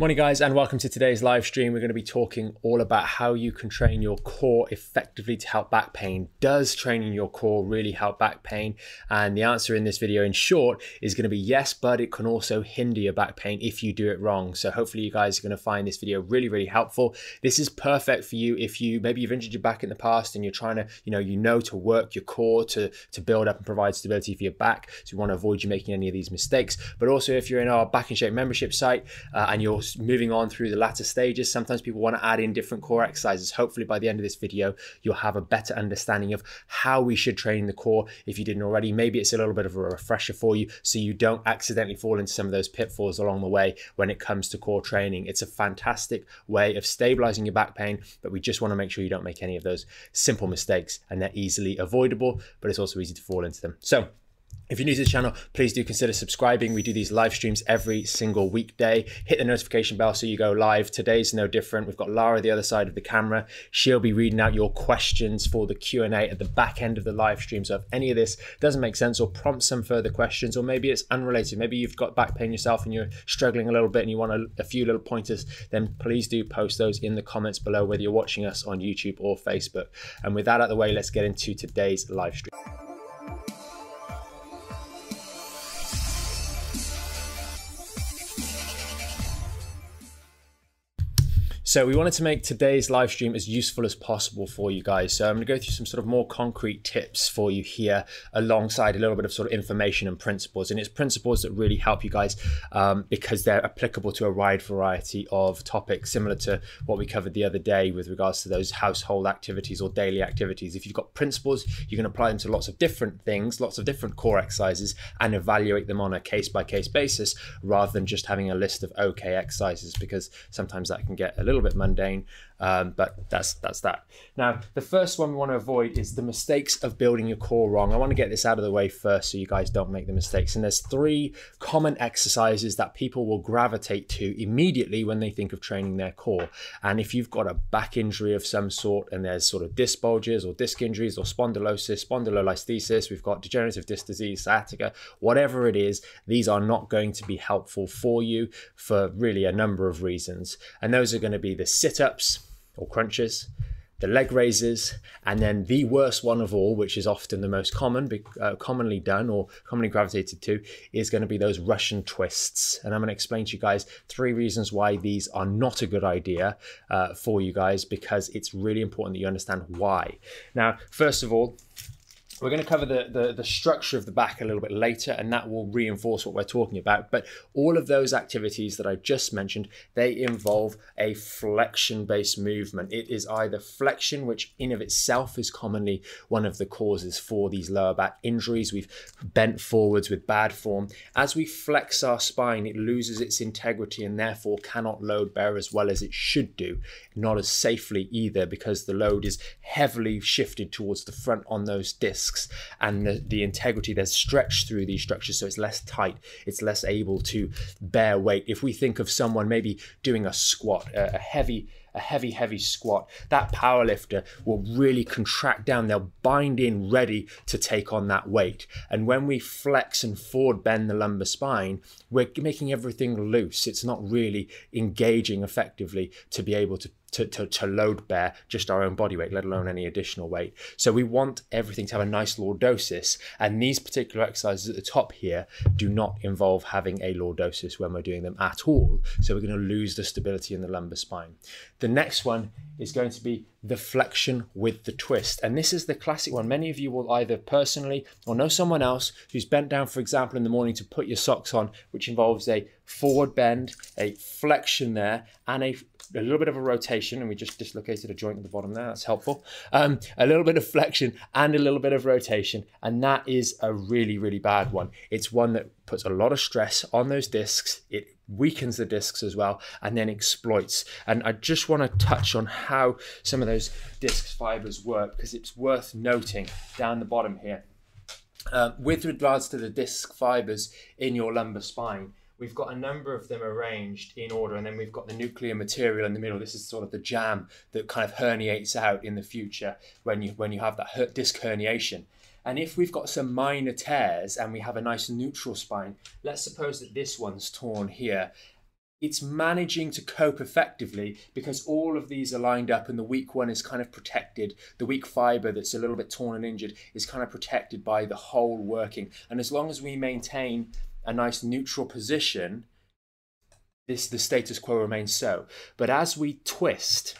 Morning guys, and welcome to today's live stream. We're going to be talking all about how you can train your core effectively to help back pain. Does training your core really help back pain? And the answer in this video in short is going to be yes, but it can also hinder your back pain if you do it wrong. So hopefully you guys are going to find this video really helpful. This is perfect for you if maybe you've injured your back in the past and you're trying to to work your core to build up and provide stability for your back. So we want to avoid you making any of these mistakes. But also if you're in our Back in Shape membership site and you're moving on through the latter stages, sometimes people want to add in different core exercises. Hopefully by the end of this video, you'll have a better understanding of how we should train the core. If you didn't already, maybe it's a little bit of a refresher for you so you don't accidentally fall into some of those pitfalls along the way when it comes to core training. It's a fantastic way of stabilizing your back pain, but we just want to make sure you don't make any of those simple mistakes, and they're easily avoidable, but it's also easy to fall into them. So if you're new to this channel, please do consider subscribing. We do these live streams every single weekday. Hit the notification bell so you go live. Today's no different. We've got Lara the other side of the camera. She'll be reading out your questions for the Q&A at the back end of the live stream. So if any of this doesn't make sense or prompts some further questions, or maybe it's unrelated, maybe you've got back pain yourself and you're struggling a little bit and you want a few little pointers, then please do post those in the comments below, whether you're watching us on YouTube or Facebook. And with that out of the way, let's get into today's live stream. So we wanted to make today's live stream as useful as possible for you guys. So I'm going to go through some sort of more concrete tips for you here alongside a little bit of sort of information and principles. And it's principles that really help you guys because they're applicable to a wide variety of topics, similar to what we covered the other day with regards to those household activities or daily activities. If you've got principles, you can apply them to lots of different things, lots of different core exercises, and evaluate them on a case-by-case basis rather than just having a list of okay exercises, because sometimes that can get a little bit mundane, but that's that. Now, the first one we want to avoid is the mistakes of building your core wrong. I want to get this out of the way first so you guys don't make the mistakes. And there's three common exercises that people will gravitate to immediately when they think of training their core. And if you've got a back injury of some sort, and there's sort of disc bulges or disc injuries or spondylosis, spondylolisthesis, we've got degenerative disc disease, sciatica, whatever it is, these are not going to be helpful for you for really a number of reasons. And those are going to be the sit-ups or crunches, the leg raises, and then the worst one of all, which is often the most commonly done or commonly gravitated to, is going to be those Russian twists. And I'm going to explain to you guys three reasons why these are not a good idea for you guys, because it's really important that you understand why. Now, first of all, we're going to cover the structure of the back a little bit later, and that will reinforce what we're talking about. But all of those activities that I just mentioned, they involve a flexion-based movement. It is either flexion, which in of itself is commonly one of the causes for these lower back injuries. We've bent forwards with bad form. As we flex our spine, it loses its integrity and therefore cannot load bear as well as it should do, not as safely either, because the load is heavily shifted towards the front on those discs. And the integrity that's stretched through these structures, so it's less tight, it's less able to bear weight. If we think of someone maybe doing a squat, a heavy squat, that power lifter will really contract down. They'll bind in ready to take on that weight. And when we flex and forward bend the lumbar spine, we're making everything loose. It's not really engaging effectively to be able to load bear just our own body weight, let alone any additional weight. So we want everything to have a nice lordosis, and these particular exercises at the top here do not involve having a lordosis when we're doing them at all. So we're going to lose the stability in the lumbar spine. The next one is going to be the flexion with the twist. And this is the classic one. Many of you will either personally or know someone else who's bent down, for example, in the morning to put your socks on, which involves a forward bend, a flexion there, and a little bit of a rotation. And we just dislocated a joint at the bottom there. That's helpful. A little bit of flexion and a little bit of rotation. And that is a really bad one. It's one that puts a lot of stress on those discs. It weakens the discs as well, and then exploits. And I just want to touch on how some of those disc fibers work, because it's worth noting down the bottom here. With regards to the disc fibers in your lumbar spine, we've got a number of them arranged in order, and then we've got the nuclear material in the middle. This is sort of the jam that kind of herniates out in the future when you have that disc herniation. And if we've got some minor tears and we have a nice neutral spine, let's suppose that this one's torn here. it's managing to cope effectively because all of these are lined up and the weak one is kind of protected. The weak fiber that's a little bit torn and injured is kind of protected by the whole working. And as long as we maintain a nice neutral position, the status quo remains so. But as we twist,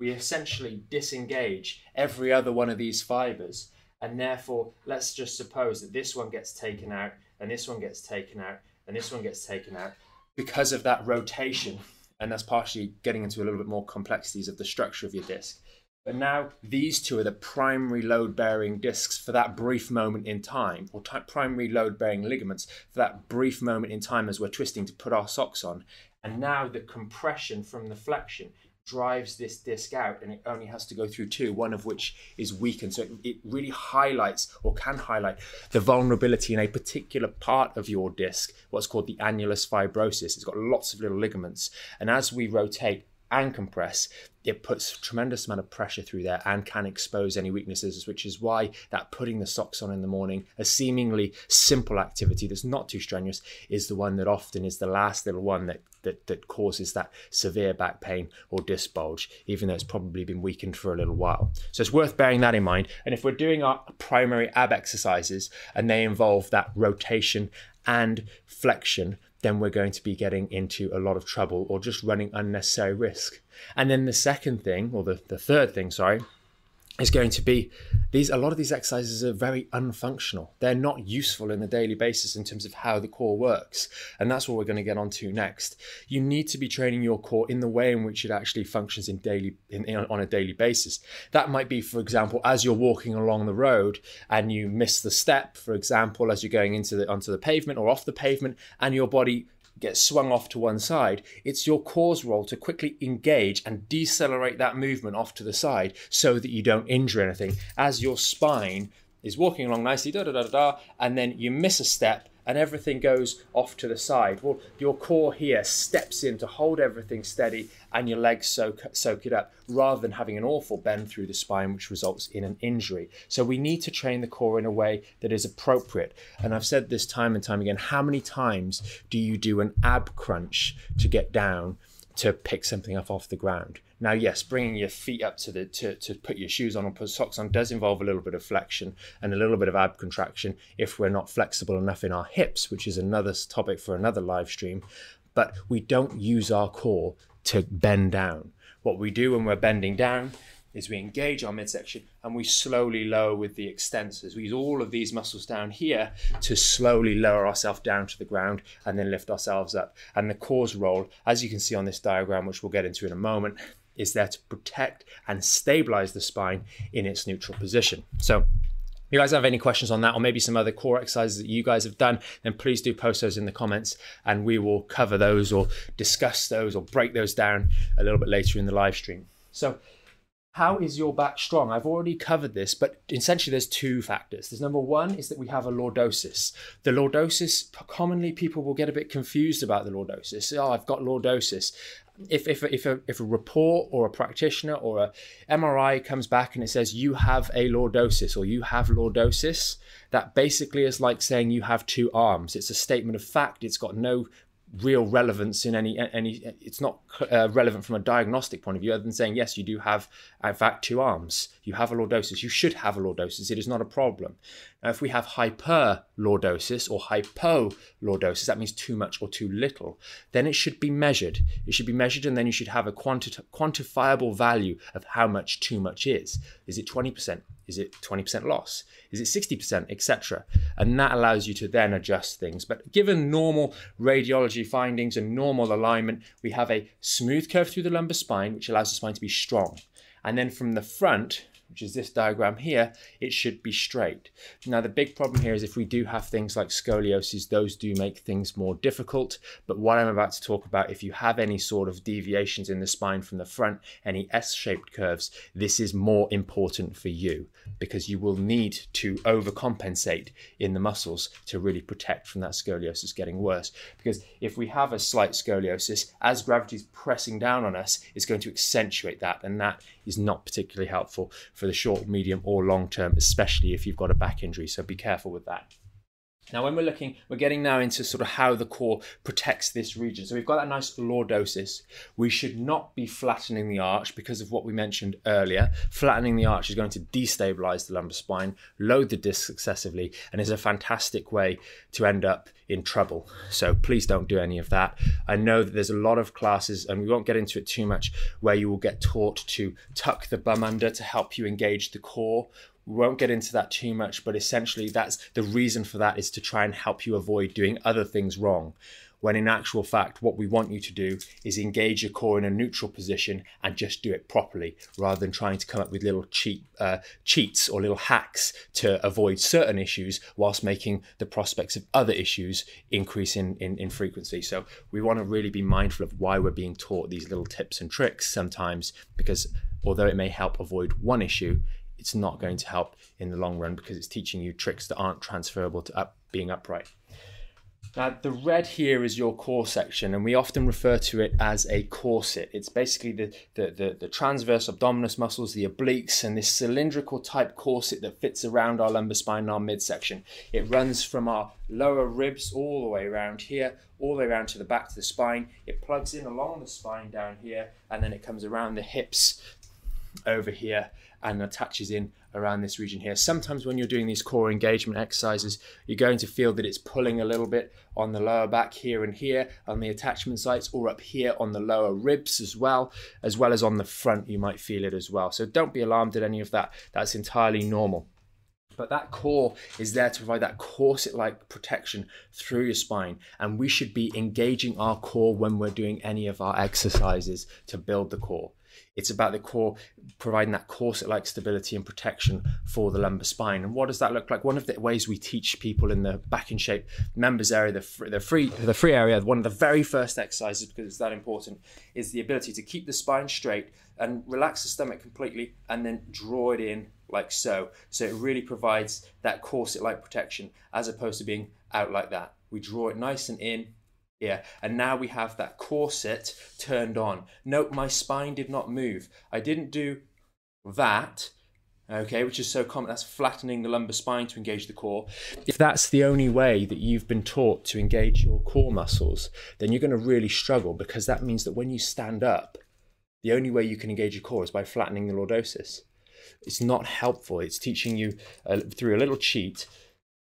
we essentially disengage every other one of these fibers. And therefore, let's just suppose that this one gets taken out, and this one gets taken out, and this one gets taken out, because of that rotation. And that's partially getting into a little bit more complexities of the structure of your disc. But now these two are the primary load-bearing discs for that brief moment in time, or primary load-bearing ligaments for that brief moment in time as we're twisting to put our socks on. And now the compression from the flexion drives this disc out, and it only has to go through two, one of which is weakened. So it really highlights, or can highlight, the vulnerability in a particular part of your disc, what's called the annulus fibrosus. It's got lots of little ligaments. And as we rotate and compress, it puts a tremendous amount of pressure through there and can expose any weaknesses, which is why that putting the socks on in the morning, a seemingly simple activity that's not too strenuous, is the one that often is the last little one that causes that severe back pain or disc bulge, even though it's probably been weakened for a little while. So it's worth bearing that in mind. And if we're doing our primary ab exercises and they involve that rotation and flexion, then we're going to be getting into a lot of trouble or just running unnecessary risk. And then the second thing, or the third thing, sorry, is going to be a lot of these exercises are very unfunctional. They're not useful in the daily basis in terms of how the core works. And that's what we're going to get onto next. You need to be training your core in the way in which it actually functions on a daily basis. That might be, for example, as you're walking along the road and you miss the step, for example, as you're going onto the pavement or off the pavement, and your body gets swung off to one side. It's your core's role to quickly engage and decelerate that movement off to the side so that you don't injure anything, as your spine is walking along nicely, and then you miss a step and everything goes off to the side. Well, your core here steps in to hold everything steady and your legs soak it up, rather than having an awful bend through the spine, which results in an injury. So we need to train the core in a way that is appropriate. And I've said this time and time again, how many times do you do an ab crunch to get down to pick something up off the ground? Now, yes, bringing your feet up to put your shoes on or put socks on does involve a little bit of flexion and a little bit of ab contraction if we're not flexible enough in our hips, which is another topic for another live stream. But we don't use our core to bend down. What we do when we're bending down is we engage our midsection and we slowly lower with the extensors. We use all of these muscles down here to slowly lower ourselves down to the ground and then lift ourselves up. And the core's role, as you can see on this diagram, which we'll get into in a moment, is there to protect and stabilize the spine in its neutral position. So if you guys have any questions on that, or maybe some other core exercises that you guys have done, then please do post those in the comments and we will cover those or discuss those or break those down a little bit later in the live stream. So how is your back strong? I've already covered this, but essentially there's two factors. There's number one is that we have a lordosis. The lordosis, commonly people will get a bit confused about the lordosis. Oh, I've got lordosis. If a report or a practitioner or a MRI comes back and it says you have a lordosis or you have lordosis, that basically is like saying you have two arms. It's a statement of fact. It's got no real relevance in any. It's not relevant from a diagnostic point of view, other than saying yes, you do have in fact two arms. You have a lordosis. You should have a lordosis. It is not a problem. Now, if we have hyperlordosis or hypolordosis, that means too much or too little, then it should be measured. It should be measured, and then you should have a quantifiable value of how much too much is. Is it 20%? Is it 20% loss? Is it 60%, etc.? And that allows you to then adjust things. But given normal radiology findings and normal alignment, we have a smooth curve through the lumbar spine, which allows the spine to be strong. And then from the front, which is this diagram here, it should be straight. Now, the big problem here is if we do have things like scoliosis, those do make things more difficult. But what I'm about to talk about, if you have any sort of deviations in the spine from the front, any S-shaped curves, this is more important for you because you will need to overcompensate in the muscles to really protect from that scoliosis getting worse. Because if we have a slight scoliosis, as gravity is pressing down on us, it's going to accentuate that, and that is not particularly helpful for the short, medium, or long term, especially if you've got a back injury. So be careful with that. Now when we're getting now into sort of how the core protects this region. So we've got that nice lordosis. We should not be flattening the arch because of what we mentioned earlier. Flattening the arch is going to destabilize the lumbar spine, load the disc successively, and is a fantastic way to end up in trouble. So please don't do any of that. I know that there's a lot of classes, and we won't get into it too much, where you will get taught to tuck the bum under to help you engage the core. We won't get into that too much, but essentially that's the reason for that, is to try and help you avoid doing other things wrong, when in actual fact what we want you to do is engage your core in a neutral position and just do it properly, rather than trying to come up with little cheats or little hacks to avoid certain issues whilst making the prospects of other issues increase in frequency. So we want to really be mindful of why we're being taught these little tips and tricks sometimes, because although it may help avoid one issue, it's not going to help in the long run, because it's teaching you tricks that aren't transferable to being upright. Now, the red here is your core section, and we often refer to it as a corset. It's basically the transverse abdominis muscles, the obliques, and this cylindrical type corset that fits around our lumbar spine and our midsection. It runs from our lower ribs all the way around here, all the way around to the back of the spine. It plugs in along the spine down here, and then it comes around the hips over here and attaches in around this region here. Sometimes when you're doing these core engagement exercises, you're going to feel that it's pulling a little bit on the lower back here and here on the attachment sites, or up here on the lower ribs as well as on the front. You might feel it as well. So don't be alarmed at any of that. That's entirely normal. But that core is there to provide that corset-like protection through your spine. And we should be engaging our core when we're doing any of our exercises to build the core. It's about the core providing that corset-like stability and protection for the lumbar spine. And what does that look like? One of the ways we teach people in the back and shape members area, the free area, one of the very first exercises, because it's that important, is the ability to keep the spine straight and relax the stomach completely, and then draw it in like so. So it really provides that corset-like protection, as opposed to being out like that. We draw it nice and in. Yeah, and now we have that corset turned on. Note, my spine did not move. I didn't do that, okay, which is so common. That's flattening the lumbar spine to engage the core. If that's the only way that you've been taught to engage your core muscles, then you're going to really struggle, because that means that when you stand up, the only way you can engage your core is by flattening the lordosis. It's not helpful. It's teaching you through a little cheat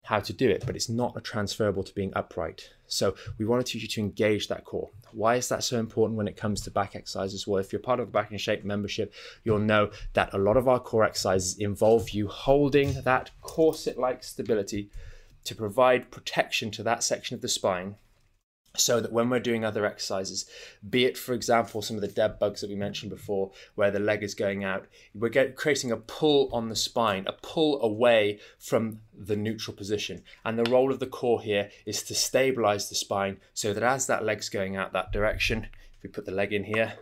how to do it, but it's not transferable to being upright. So we want to teach you to engage that core. Why is that so important when it comes to back exercises? Well, if you're part of the Back in Shape membership, you'll know that a lot of our core exercises involve you holding that corset-like stability to provide protection to that section of the spine, so that when we're doing other exercises, be it, for example, some of the dead bugs that we mentioned before, where the leg is going out, we're creating a pull on the spine, a pull away from the neutral position. And the role of the core here is to stabilize the spine, so that as that leg's going out that direction, if we put the leg in here,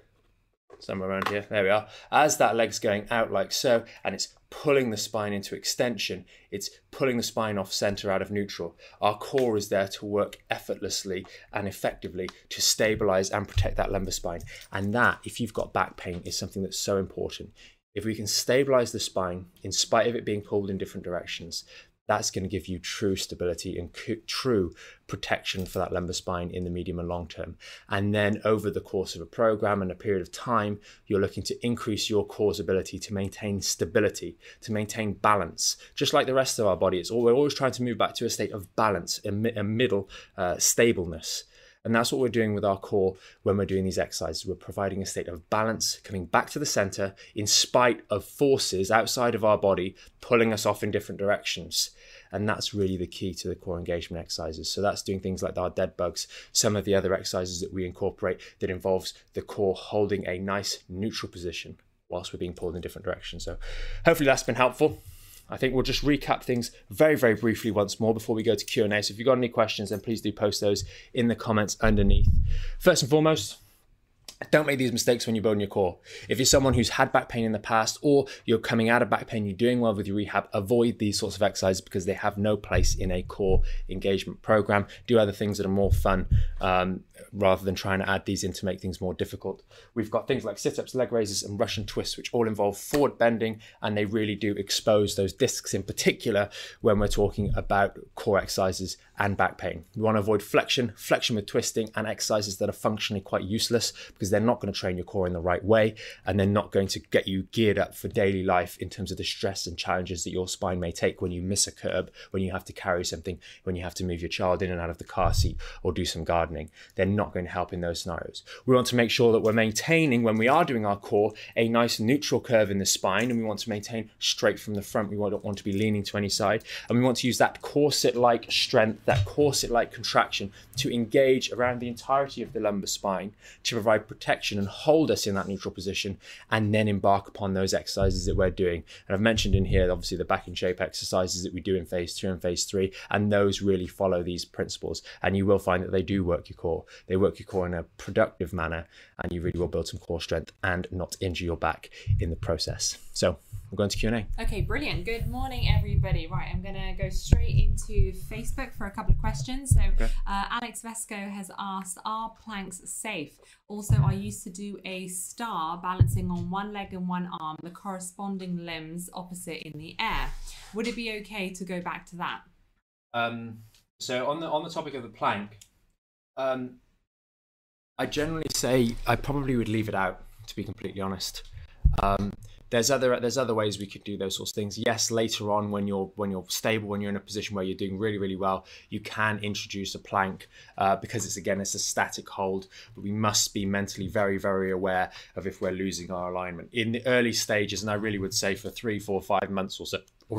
somewhere around here, there we are, as that leg's going out like so, and it's pulling the spine into extension, it's pulling the spine off center, out of neutral. Our core is there to work effortlessly and effectively to stabilize and protect that lumbar spine. And that, if you've got back pain, is something that's so important. If we can stabilize the spine in spite of it being pulled in different directions, that's going to give you true stability and true protection for that lumbar spine in the medium and long term. And then over the course of a program and a period of time, you're looking to increase your core's ability to maintain stability, to maintain balance. Just like the rest of our body, we're always trying to move back to a state of balance, a middle stableness. And that's what we're doing with our core when we're doing these exercises. We're providing a state of balance, coming back to the center in spite of forces outside of our body pulling us off in different directions. And that's really the key to the core engagement exercises. So that's doing things like our dead bugs, some of the other exercises that we incorporate that involves the core holding a nice neutral position whilst we're being pulled in different directions. So hopefully that's been helpful. I think we'll just recap things very, very briefly once more before we go to Q&A. So if you've got any questions, then please do post those in the comments underneath. First and foremost, don't make these mistakes when you're building your core. If you're someone who's had back pain in the past, or you're coming out of back pain, you're doing well with your rehab, avoid these sorts of exercises, because they have no place in a core engagement program. Do other things that are more fun rather than trying to add these in to make things more difficult. We've got things like sit-ups, leg raises, and Russian twists, which all involve forward bending, and they really do expose those discs in particular when we're talking about core exercises and back pain. We want to avoid flexion with twisting, and exercises that are functionally quite useless because they're not going to train your core in the right way, and they're not going to get you geared up for daily life in terms of the stress and challenges that your spine may take when you miss a curb, when you have to carry something, when you have to move your child in and out of the car seat or do some gardening. They're not going to help in those scenarios. We want to make sure that we're maintaining, when we are doing our core, a nice neutral curve in the spine, and we want to maintain straight from the front. We don't want to be leaning to any side, and we want to use that corset-like strength, that corset-like contraction to engage around the entirety of the lumbar spine to provide protection and hold us in that neutral position, and then embark upon those exercises that we're doing. And I've mentioned in here, obviously, the back in shape exercises that we do in phase 2 and phase 3, and those really follow these principles, and you will find that they do work your core. They work your core in a productive manner, and you really will build some core strength and not injure your back in the process. So we're going to Q&A. Okay, brilliant. Good morning, everybody. Right, I'm going to go straight into Facebook for a couple of questions. So Alex Vesco has asked, are planks safe? Also, I used to do a star balancing on one leg and one arm, the corresponding limbs opposite in the air. Would it be okay to go back to that? So on the topic of the plank, I generally say I probably would leave it out, to be completely honest. There's other ways we could do those sorts of things. Yes, later on when you're stable, when you're in a position where you're doing really well, you can introduce a plank because it's a static hold. But we must be mentally very aware of if we're losing our alignment in the early stages. And I really would say for 3, 4, 5 months or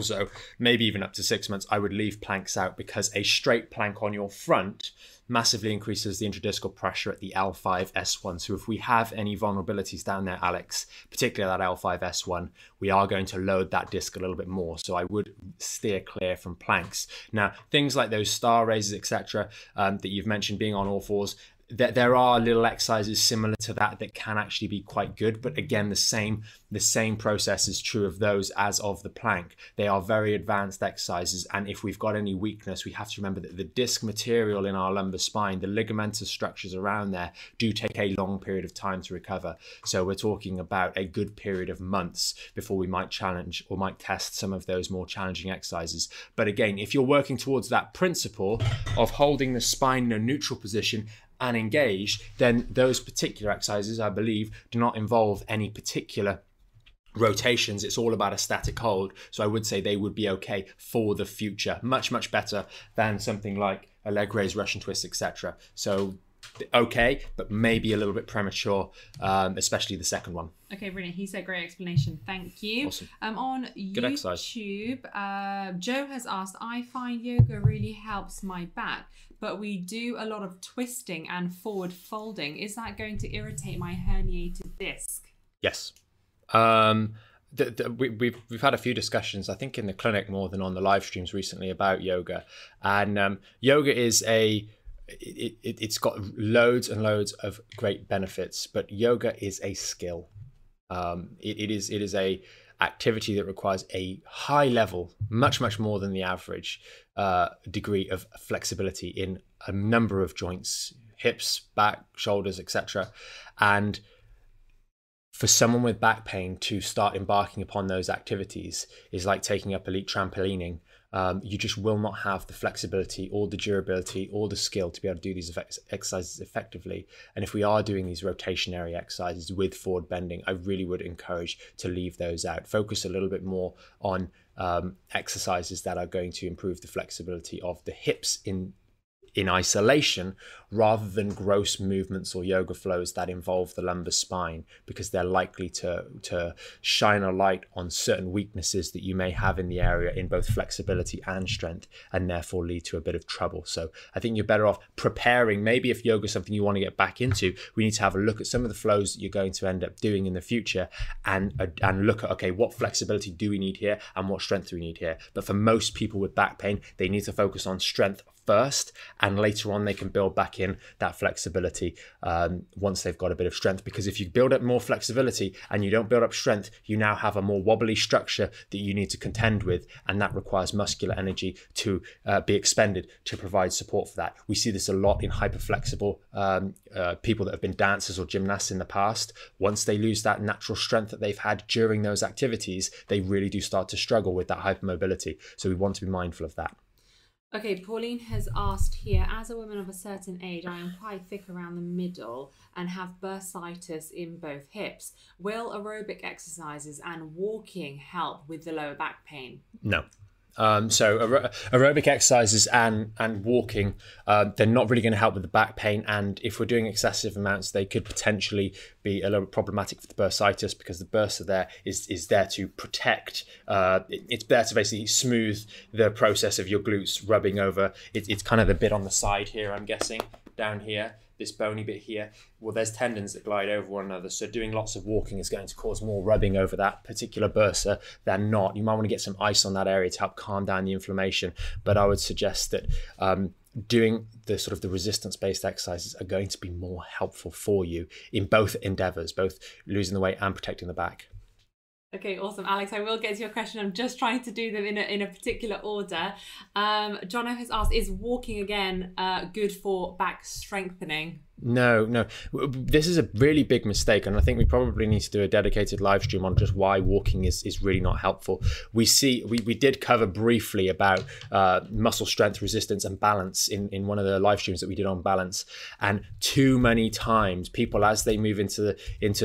so, maybe even up to 6 months, I would leave planks out, because a straight plank on your front massively increases the intradiscal pressure at the L5, S1. So if we have any vulnerabilities down there, Alex, particularly that L5, S1, we are going to load that disc a little bit more. So I would steer clear from planks. Now, things like those star raises, etc., that you've mentioned, being on all fours, there are little exercises similar to that that can actually be quite good. But again, the same process is true of those as of the plank. They are very advanced exercises, and if we've got any weakness, we have to remember that the disc material in our lumbar spine, the ligamentous structures around there, do take a long period of time to recover. So we're talking about a good period of months before we might challenge or might test some of those more challenging exercises. But again, if you're working towards that principle of holding the spine in a neutral position and engaged, then those particular exercises, I believe, do not involve any particular rotations. It's all about a static hold. So I would say they would be okay for the future, much better than something like a leg raise, Russian twist, etc. So okay, but maybe a little bit premature, especially the second one. Okay, brilliant. He said great explanation. Thank you. Awesome. On good YouTube, Joe has asked, I find yoga really helps my back, but we do a lot of twisting and forward folding. Is that going to irritate my herniated disc? Yes. We've had a few discussions, I think, in the clinic more than on the live streams recently about yoga. And yoga is it's got loads and loads of great benefits, but yoga is a skill. It is a activity that requires a high level, much more than the average degree of flexibility in a number of joints, hips, back, shoulders, etc. And for someone with back pain to start embarking upon those activities is like taking up elite trampolining. You just will not have the flexibility or the durability or the skill to be able to do these exercises effectively. And if we are doing these rotationary exercises with forward bending, I really would encourage to leave those out. Focus a little bit more on exercises that are going to improve the flexibility of the hips in isolation, rather than gross movements or yoga flows that involve the lumbar spine, because they're likely to shine a light on certain weaknesses that you may have in the area in both flexibility and strength, and therefore lead to a bit of trouble. So I think you're better off preparing. Maybe if yoga is something you want to get back into, we need to have a look at some of the flows that you're going to end up doing in the future, and look at, okay, what flexibility do we need here and what strength do we need here? But for most people with back pain, they need to focus on strength first, and later on they can build back in that flexibility once they've got a bit of strength. Because if you build up more flexibility and you don't build up strength, you now have a more wobbly structure that you need to contend with, and that requires muscular energy to be expended to provide support for that. We see this a lot in hyperflexible people that have been dancers or gymnasts in the past. Once they lose that natural strength that they've had during those activities, they really do start to struggle with that hypermobility. So we want to be mindful of that. Okay, Pauline has asked here, as a woman of a certain age, I am quite thick around the middle and have bursitis in both hips. Will aerobic exercises and walking help with the lower back pain? No. So aerobic exercises and walking, they're not really going to help with the back pain. And if we're doing excessive amounts, they could potentially be a little problematic for the bursitis, because the bursa there is there to protect. It's there to basically smooth the process of your glutes rubbing over. It's kind of the bit on the side here, I'm guessing, down here. This bony bit here, well, there's tendons that glide over one another. So doing lots of walking is going to cause more rubbing over that particular bursa than not. You might want to get some ice on that area to help calm down the inflammation. But I would suggest that doing the sort of the resistance-based exercises are going to be more helpful for you in both endeavors, both losing the weight and protecting the back. Okay, awesome, Alex. I will get to your question. I'm just trying to do them in a particular order. Jono has asked, is walking again good for back strengthening? No, no. This is a really big mistake, and I think we probably need to do a dedicated live stream on just why walking is really not helpful. We did cover briefly about muscle strength, resistance, and balance in one of the live streams that we did on balance. And too many times, people, as they move into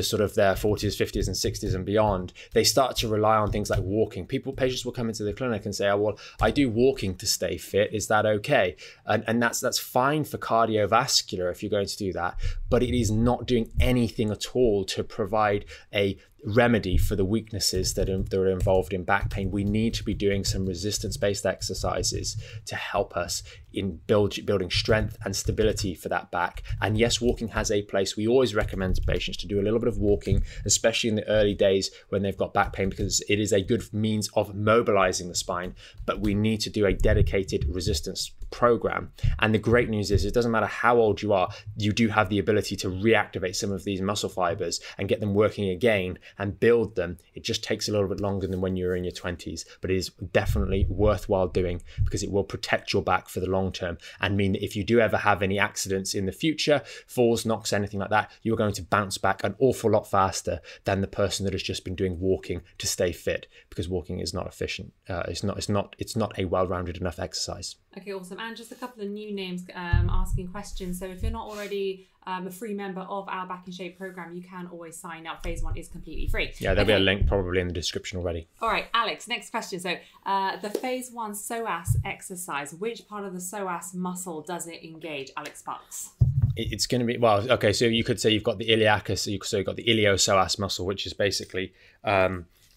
sort of their 40s, 50s, and 60s and beyond, they start to rely on things like walking. Patients will come into the clinic and say, "Oh, well, I do walking to stay fit. Is that okay?" And that's fine for cardiovascular if you're going to do that, but it is not doing anything at all to provide a remedy for the weaknesses that are involved in back pain. We need to be doing some resistance-based exercises to help us in building strength and stability for that back. And yes, walking has a place. We always recommend to patients to do a little bit of walking, especially in the early days when they've got back pain, because it is a good means of mobilizing the spine, but we need to do a dedicated resistance program. And the great news is, it doesn't matter how old you are, you do have the ability to reactivate some of these muscle fibers and get them working again and build them. It just takes a little bit longer than when you're in your 20s, but it is definitely worthwhile doing, because it will protect your back for the long term and mean that if you do ever have any accidents in the future, falls, knocks, anything like that, you're going to bounce back an awful lot faster than the person that has just been doing walking to stay fit, because walking is not efficient. It's not a well-rounded enough exercise. Okay, awesome. And just a couple of new names asking questions. So if you're not already a free member of our Back in Shape program, you can always sign up. Phase 1 is completely free. Yeah, there'll be a link probably in the description already. All right, Alex, next question. So the phase 1 psoas exercise, which part of the psoas muscle does it engage, Alex Sparks? It's going to be, well, okay, so you could say you've got the iliacus, so you've got the iliopsoas muscle, which is basically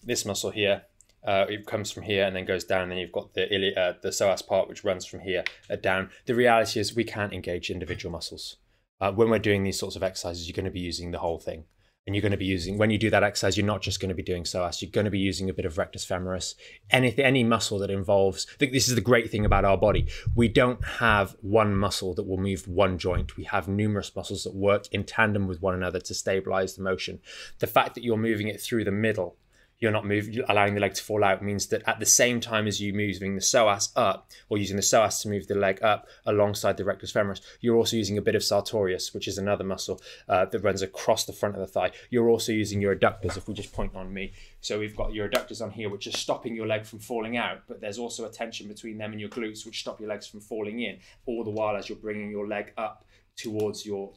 this muscle here. It comes from here and then goes down, and then you've got the psoas part, which runs from here down. The reality is we can't engage individual muscles. When we're doing these sorts of exercises, you're going to be using the whole thing. And you're going to be using, when you do that exercise, you're not just going to be doing psoas, you're going to be using a bit of rectus femoris, any muscle that involves. I think this is the great thing about our body. We don't have one muscle that will move one joint. We have numerous muscles that work in tandem with one another to stabilize the motion. The fact that you're moving it through the middle, you're not moving, allowing the leg to fall out, means that at the same time as you moving the psoas up, or using the psoas to move the leg up alongside the rectus femoris, you're also using a bit of sartorius, which is another muscle that runs across the front of the thigh. You're also using your adductors, if we just point on me. So we've got your adductors on here, which are stopping your leg from falling out, but there's also a tension between them and your glutes, which stop your legs from falling in, all the while as you're bringing your leg up towards your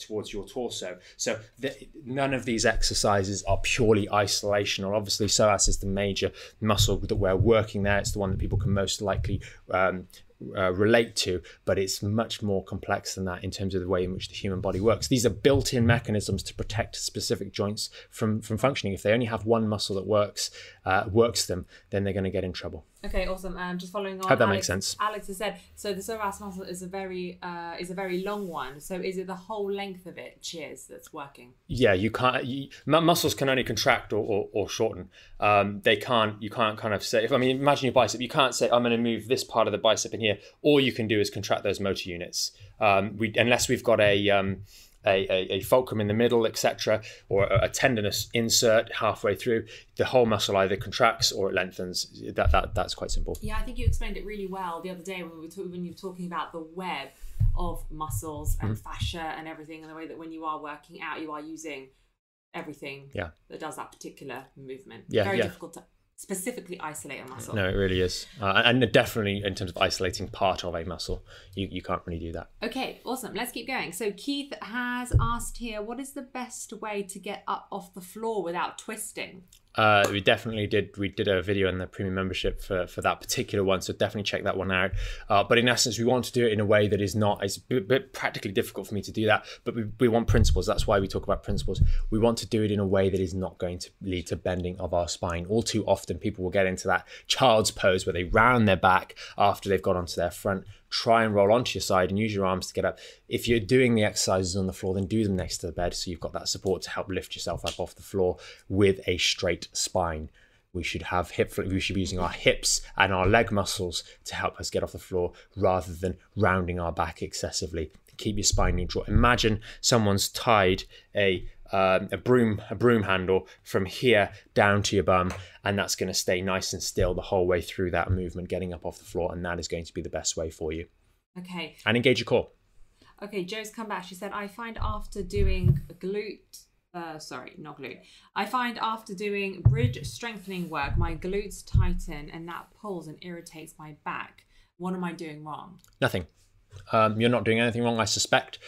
torso. So none of these exercises are purely isolational. Obviously, psoas is the major muscle that we're working there. It's the one that people can most likely relate to, but it's much more complex than that in terms of the way in which the human body works. These are built-in mechanisms to protect specific joints from functioning. If they only have one muscle that works them, then they're going to get in trouble. Okay, awesome. Just following on, hope that Alex, makes sense. Alex has said, so the psoas muscle is a very long one. So is it the whole length of it, cheers, that's working? Yeah, you can't. Muscles can only contract or shorten. They can't. You can't kind of say. Imagine your bicep. You can't say, I'm going to move this part of the bicep in here. All you can do is contract those motor units. Unless we've got a fulcrum in the middle, etc., or a tendinous insert halfway through, the whole muscle either contracts or it lengthens. That's quite simple. Yeah, I think you explained it really well the other day when you were talking about the web of muscles and fascia and everything, and the way that when you are working out, you are using everything that does that particular movement. Yeah, very difficult to specifically isolate a muscle. No, it really is. And definitely in terms of isolating part of a muscle, you can't really do that. Okay, awesome. Let's keep going. So Keith has asked here, what is the best way to get up off the floor without twisting? We definitely did. We did a video in the premium membership for that particular one, so definitely check that one out. But in essence, we want to do it in a way that is not, it's a bit practically difficult for me to do that, but we want principles. That's why we talk about principles. We want to do it in a way that is not going to lead to bending of our spine. All too often, people will get into that child's pose where they round their back after they've gone onto their front. Try and roll onto your side and use your arms to get up. If you're doing the exercises on the floor, then do them next to the bed so you've got that support to help lift yourself up off the floor with a straight spine. We should have we should be using our hips and our leg muscles to help us get off the floor rather than rounding our back excessively. Keep your spine neutral. Imagine someone's tied a broom handle from here down to your bum, and that's going to stay nice and still the whole way through that movement, getting up off the floor, and that is going to be the best way for you. Okay. And engage your core. Okay, Joe's come back. She said, I find after doing bridge strengthening work, my glutes tighten and that pulls and irritates my back. What am I doing wrong? Nothing. You're not doing anything wrong, I suspect.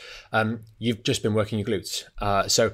You've just been working your glutes. So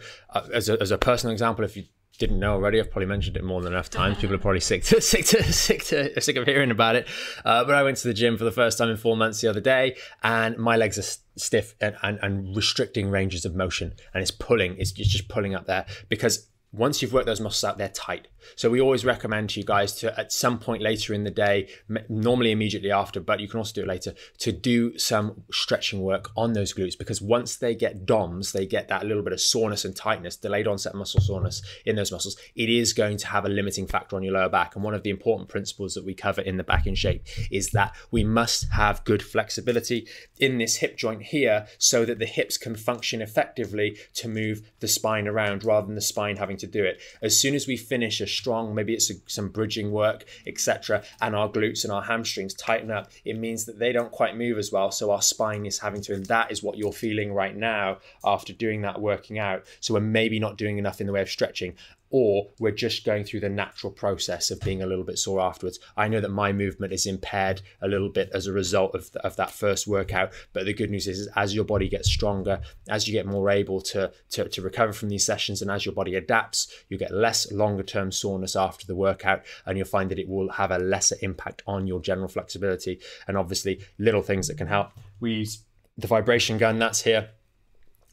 as a personal example, if you didn't know already, I've probably mentioned it more than enough times. People are probably sick of hearing about it. But I went to the gym for the first time in 4 months the other day, and my legs are stiff and restricting ranges of motion, and it's pulling. It's just pulling up there because once you've worked those muscles out, they're tight. So we always recommend to you guys to, at some point later in the day, normally immediately after, but you can also do it later, to do some stretching work on those glutes, because once they get DOMS, they get that little bit of soreness and tightness, delayed onset muscle soreness in those muscles. It is going to have a limiting factor on your lower back. And one of the important principles that we cover in the Back in Shape is that we must have good flexibility in this hip joint here so that the hips can function effectively to move the spine around rather than the spine having to do it. As soon as we finish a strong, maybe it's some bridging work, etc., and our glutes and our hamstrings tighten up, it means that they don't quite move as well, so our spine is having to, and that is what you're feeling right now after doing that working out. So we're maybe not doing enough in the way of stretching, or we're just going through the natural process of being a little bit sore afterwards. I know that my movement is impaired a little bit as a result of that first workout, but the good news is as your body gets stronger, as you get more able to recover from these sessions, and as your body adapts, you get less longer term soreness after the workout, and you'll find that it will have a lesser impact on your general flexibility. And obviously little things that can help. We use the vibration gun, that's here.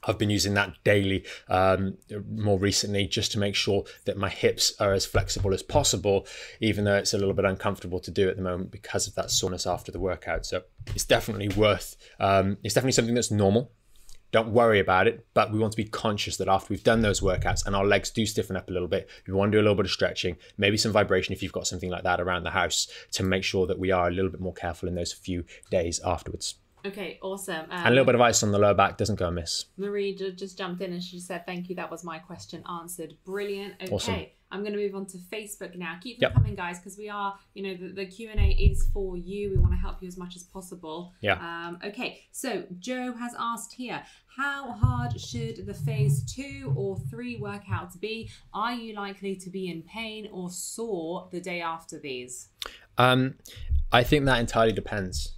I've been using that daily more recently just to make sure that my hips are as flexible as possible, even though it's a little bit uncomfortable to do at the moment because of that soreness after the workout. So it's definitely it's definitely something that's normal. Don't worry about it, but we want to be conscious that after we've done those workouts and our legs do stiffen up a little bit, we want to do a little bit of stretching, maybe some vibration if you've got something like that around the house, to make sure that we are a little bit more careful in those few days afterwards. Okay, awesome. And a little bit of ice on the lower back doesn't go amiss. Marie just jumped in and she said, thank you, that was my question answered. Brilliant. Okay, awesome. I'm going to move on to Facebook now. Keep them coming, guys, because we are, the Q&A is for you. We want to help you as much as possible. Yeah. Okay, so Joe has asked here, how hard should the phase 2 or 3 workouts be? Are you likely to be in pain or sore the day after these? I think that entirely depends.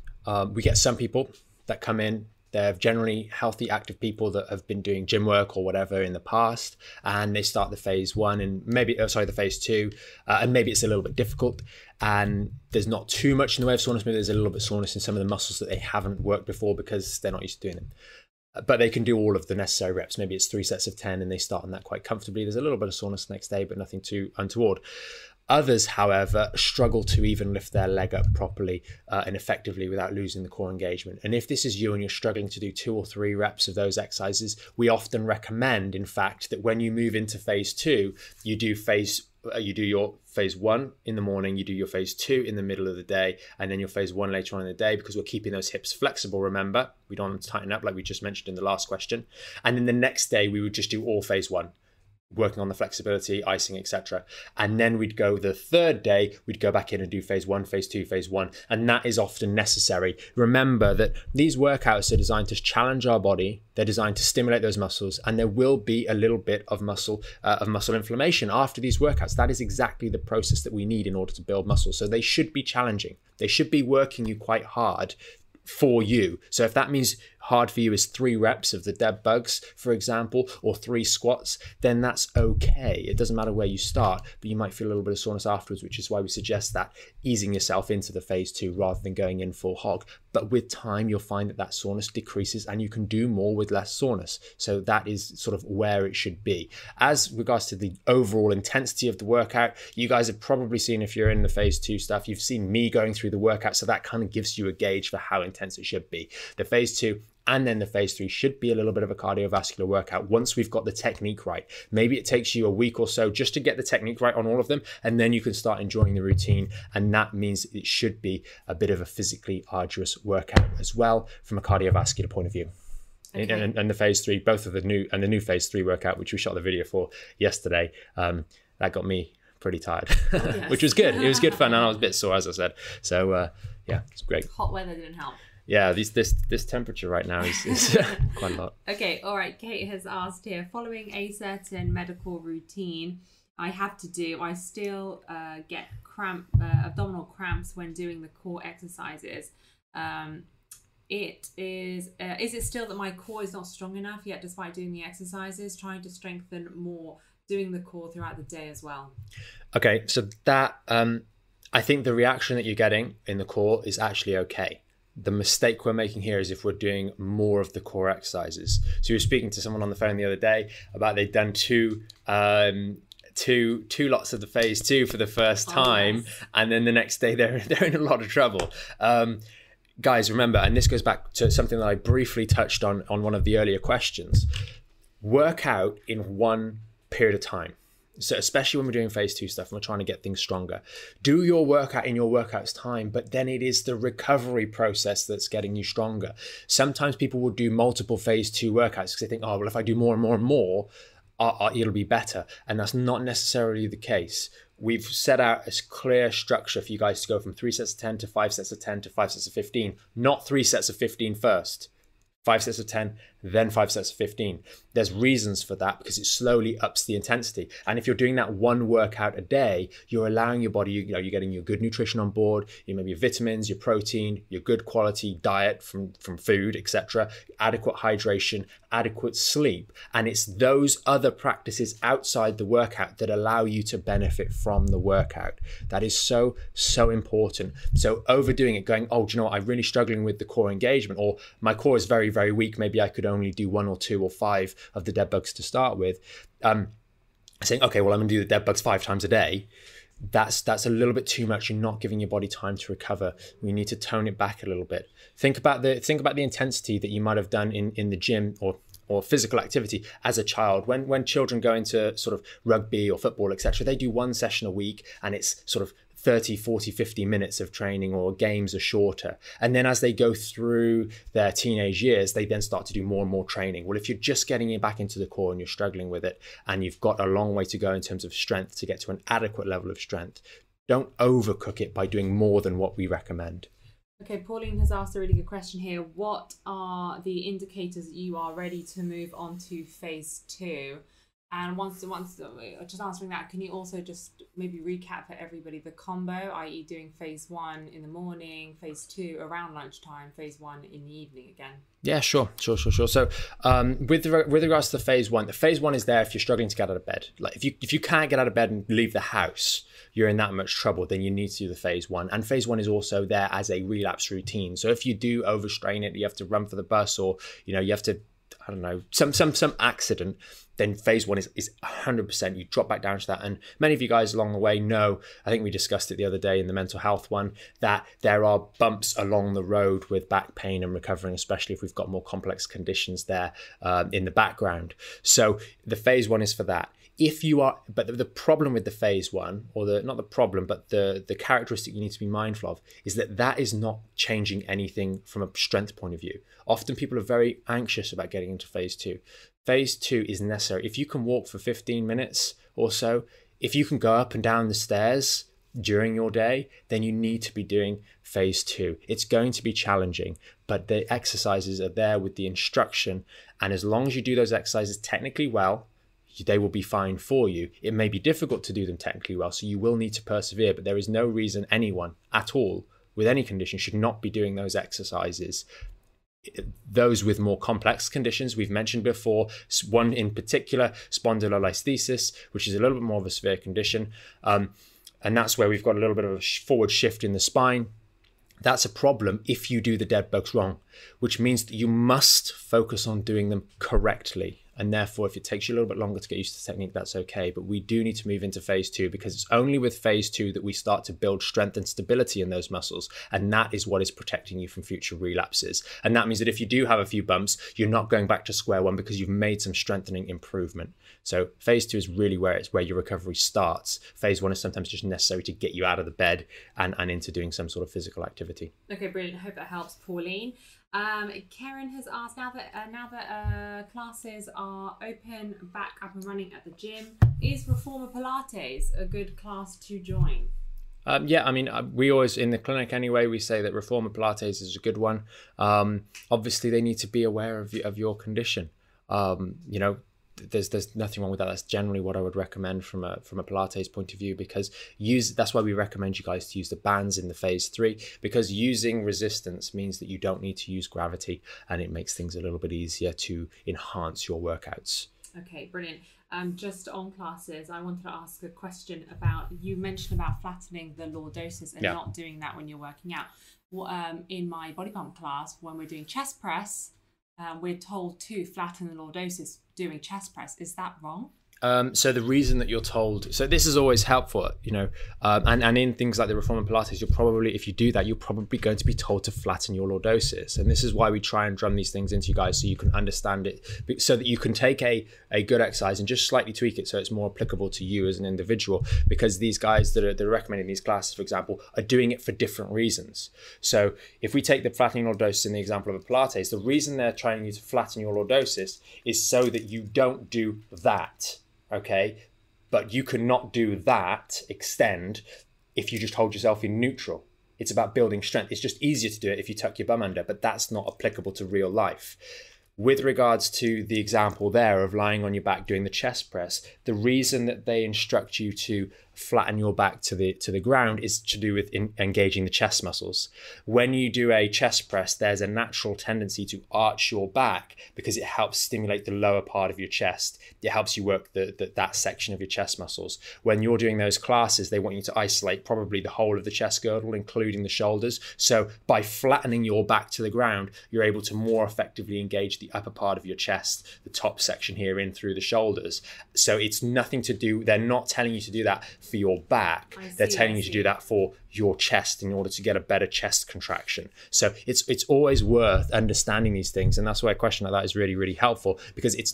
We get some people that come in, they're generally healthy, active people that have been doing gym work or whatever in the past, and they start the phase 1 and the phase 2, and maybe it's a little bit difficult. And there's not too much in the way of soreness, maybe there's a little bit of soreness in some of the muscles that they haven't worked before because they're not used to doing them. But they can do all of the necessary reps. Maybe it's 3 sets of 10 and they start on that quite comfortably. There's a little bit of soreness the next day, but nothing too untoward. Others, however, struggle to even lift their leg up properly and effectively without losing the core engagement. And if this is you and you're struggling to do 2 or 3 reps of those exercises, we often recommend, in fact, that when you move into phase 2, you do your phase 1 in the morning, you do your phase 2 in the middle of the day, and then your phase 1 later on in the day, because we're keeping those hips flexible. Remember, we don't want them to tighten up like we just mentioned in the last question. And then the next day, we would just do all phase 1. working on the flexibility, icing, etc. And then we'd go the third day, we'd go back in and do phase 1, phase 2, phase 1. And that is often necessary. Remember that these workouts are designed to challenge our body. They're designed to stimulate those muscles, and there will be a little bit of muscle inflammation after these workouts. That is exactly the process that we need in order to build muscle. So they should be challenging. They should be working you quite hard for you. So if that means hard for you is 3 reps of the dead bugs, for example, or 3 squats, then that's okay. It doesn't matter where you start, but you might feel a little bit of soreness afterwards, which is why we suggest that easing yourself into the phase 2 rather than going in full hog. But with time, you'll find that that soreness decreases and you can do more with less soreness. So that is sort of where it should be. As regards to the overall intensity of the workout, you guys have probably seen, if you're in the phase 2 stuff, you've seen me going through the workout. So that kind of gives you a gauge for how intense it should be. The phase 2 and then the phase 3 should be a little bit of a cardiovascular workout once we've got the technique right. Maybe it takes you a week or so just to get the technique right on all of them, and then you can start enjoying the routine. And that means it should be a bit of a physically arduous workout as well from a cardiovascular point of view. Okay. And the phase 3, both of the new phase 3 workout, which we shot the video for yesterday, that got me pretty tired, which was good. It was good fun, and I was a bit sore, as I said. So yeah, it's great. Hot weather didn't help. Yeah, this temperature right now is quite a lot. Okay, all right. Kate has asked here, following a certain medical routine I have to do, I still get abdominal cramps when doing the core exercises. Is it still that my core is not strong enough yet despite doing the exercises, trying to strengthen more, doing the core throughout the day as well? Okay, so that I think the reaction that you're getting in the core is actually okay. The mistake we're making here is if we're doing more of the core exercises. So you were speaking to someone on the phone the other day about they'd done two lots of the phase 2 for the first time. Yes. And then the next day they're in a lot of trouble. Guys, remember, and this goes back to something that I briefly touched on one of the earlier questions, work out in one period of time. So especially when we're doing phase 2 stuff and we're trying to get things stronger, do your workout in your workout's time, but then it is the recovery process that's getting you stronger. Sometimes people will do multiple phase 2 workouts because they think, oh, well, if I do more and more and more, it'll be better. And that's not necessarily the case. We've set out a clear structure for you guys to go from 3 sets of 10 to 5 sets of 10 to 5 sets of 15, not 3 sets of 15 first. 5 sets of 10, then 5 sets of 15. There's reasons for that because it slowly ups the intensity. And if you're doing that one workout a day, you're allowing your body, you're getting your good nutrition on board, maybe your vitamins, your protein, your good quality diet from food, etc., adequate hydration, adequate sleep. And it's those other practices outside the workout that allow you to benefit from the workout. That is so, so important. So overdoing it, going, oh, do you know what? I'm really struggling with the core engagement, or my core is very, very weak. Maybe I could only do 1 or 2 or 5 of the dead bugs to start with. Saying, okay, well, I'm gonna do the dead bugs 5 times a day. That's a little bit too much. You're not giving your body time to recover. We need to tone it back a little bit. Think about the intensity that you might have done in the gym or physical activity as a child. When children go into sort of rugby or football, etc., they do 1 session a week, and it's sort of 30, 40, 50 minutes of training, or games are shorter. And then as they go through their teenage years, they then start to do more and more training. Well, if you're just getting it back into the core and you're struggling with it, and you've got a long way to go in terms of strength to get to an adequate level of strength, don't overcook it by doing more than what we recommend. Okay, Pauline has asked a really good question here. What are the indicators that you are ready to move on to phase 2? And once just answering that, can you also just maybe recap for everybody the combo, i.e. doing phase 1 in the morning, phase 2 around lunchtime, phase 1 in the evening again? Yeah, sure. So with regards to the phase 1, the phase 1 is there if you're struggling to get out of bed. Like if you can't get out of bed and leave the house, you're in that much trouble, then you need to do the phase 1. And phase 1 is also there as a relapse routine. So if you do overstrain it, you have to run for the bus, or you have to, I don't know, some accident, then phase 1 is 100%. You drop back down to that. And many of you guys along the way know, I think we discussed it the other day in the mental health one, that there are bumps along the road with back pain and recovering, especially if we've got more complex conditions there in the background. So the phase 1 is for that. But the problem with the phase 1, or the characteristic you need to be mindful of is that is not changing anything from a strength point of view. Often people are very anxious about getting into phase 2. Phase two is necessary. If you can walk for 15 minutes or so, if you can go up and down the stairs during your day, then you need to be doing phase two. It's going to be challenging, but the exercises are there with the instruction. And as long as you do those exercises technically well, they will be fine for you. It may be difficult to do them technically well, so you will need to persevere, but there is no reason anyone at all with any condition should not be doing those exercises. Those with more complex conditions, we've mentioned before, one in particular, spondylolisthesis, which is a little bit more of a severe condition. And that's where we've got a little bit of a forward shift in the spine. That's a problem if you do the dead bugs wrong, which means that you must focus on doing them correctly. And therefore, if it takes you a little bit longer to get used to the technique, that's okay. But we do need to move into phase two, because it's only with phase two that we start to build strength and stability in those muscles. And that is what is protecting you from future relapses. And that means that if you do have a few bumps, you're not going back to square one because you've made some strengthening improvement. So phase two is really where it's where your recovery starts. Phase one is sometimes just necessary to get you out of the bed and into doing some sort of physical activity. Okay, brilliant. I hope that helps, Pauline. Karen has asked, now that classes are open, back up and running at the gym, is Reformer Pilates a good class to join? Yeah, I mean, we always, in the clinic anyway, we say that Reformer Pilates is a good one. Obviously, they need to be aware of your condition. You know, there's nothing wrong with that. That's generally what I would recommend from a Pilates point of view, because that's why we recommend you guys to use the bands in the phase three, because using resistance means that you don't need to use gravity, and it makes things a little bit easier to enhance your workouts. Okay, brilliant. Just on classes, I wanted to ask a question about, you mentioned about flattening the lordosis and not doing that when you're working out. Well, in my body pump class, when we're doing chest press, we're told to flatten the lordosis doing chest press. Is that wrong? So the reason that you're told, so this is always helpful, you know, and in things like the Reformer Pilates, you're probably, if you do that, you're probably going to be told to flatten your lordosis. And this is why we try and drum these things into you guys so you can understand it, so that you can take a good exercise and just slightly tweak it so it's more applicable to you as an individual, because these guys that are recommending these classes, for example, are doing it for different reasons. So if we take the flattening lordosis in the example of a Pilates, the reason they're trying you to flatten your lordosis is so that you don't do that. Okay, but you cannot do that extend if you just hold yourself in neutral. It's about building strength. It's just easier to do it if you tuck your bum under, but that's not applicable to real life. With regards to the example there of lying on your back doing the chest press, the reason that they instruct you to flatten your back to the ground is to do with engaging the chest muscles. When you do a chest press, there's a natural tendency to arch your back because it helps stimulate the lower part of your chest. It helps you work that section of your chest muscles. When you're doing those classes, they want you to isolate probably the whole of the chest girdle, including the shoulders. So by flattening your back to the ground, you're able to more effectively engage the upper part of your chest, the top section here in through the shoulders. So it's nothing to do, they're not telling you to do that for your back. They're telling you to do that for your chest in order to get a better chest contraction. So it's always worth understanding these things, and that's why a question like that is really, really helpful, because that's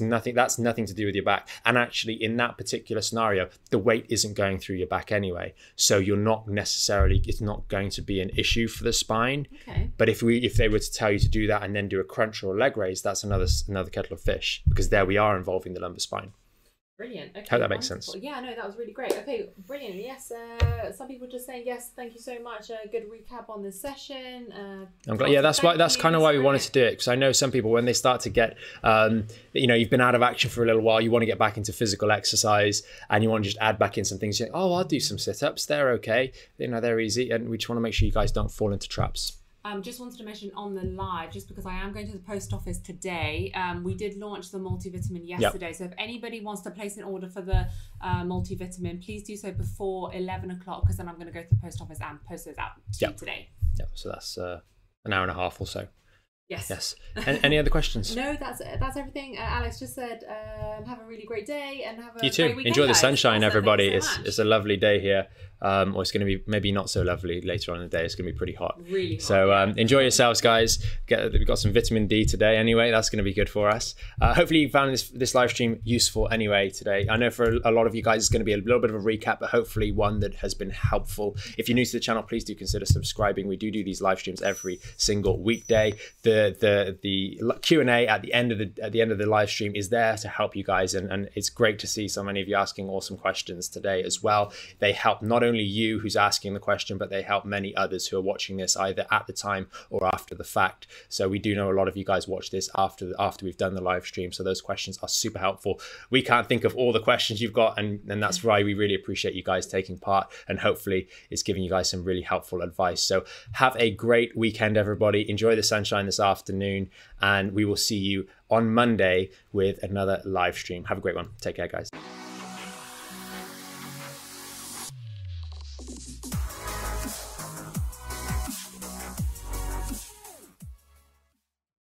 nothing to do with your back. And actually, in that particular scenario, the weight isn't going through your back anyway, so it's not going to be an issue for the spine. Okay. But if they were to tell you to do that and then do a crunch or a leg raise, that's another kettle of fish, because there we are involving the lumbar spine. Brilliant. Okay, hope that makes sense. Yeah, no, that was really great. Okay, brilliant. Yes, some people just saying yes, thank you so much. Good recap on this session. I'm glad. Yeah, that's kind of why we wanted to do it, because I know some people, when they start to get, you know, you've been out of action for a little while, you want to get back into physical exercise, and you want to just add back in some things. You're like, oh, I'll do some sit-ups. They're okay. You know, they're easy, and we just want to make sure you guys don't fall into traps. Just wanted to mention on the live, just because I am going to the post office today, we did launch the multivitamin yesterday. Yep. So if anybody wants to place an order for the multivitamin, please do so before 11 o'clock, because then I'm going to go to the post office and post those out to you today. Yep. So that's an hour and a half or so. Yes. Any other questions? No, that's everything. Alex just said, have a really great day and have a great weekend. You too. Enjoy the sunshine, everybody. It's a lovely day here. or it's going to be maybe not so lovely later on in the day. It's going to be pretty hot. Really hot. So enjoy yourselves, guys. We've got some vitamin D today anyway. That's going to be good for us. Hopefully you found this live stream useful anyway today. I know for a lot of you guys, it's going to be a little bit of a recap, but hopefully one that has been helpful. If you're new to the channel, please do consider subscribing. We do these live streams every single weekday. The Q&A at the end of the live stream is there to help you guys, and it's great to see so many of you asking awesome questions today as well. They help not only you who's asking the question, but they help many others who are watching this either at the time or after the fact. So we do know a lot of you guys watch this after we've done the live stream, so those questions are super helpful. We can't think of all the questions you've got, and that's why we really appreciate you guys taking part, and hopefully it's giving you guys some really helpful advice. So have a great weekend, everybody. Enjoy the sunshine this afternoon, and we will see you on Monday with another live stream. Have a great one. Take care, guys.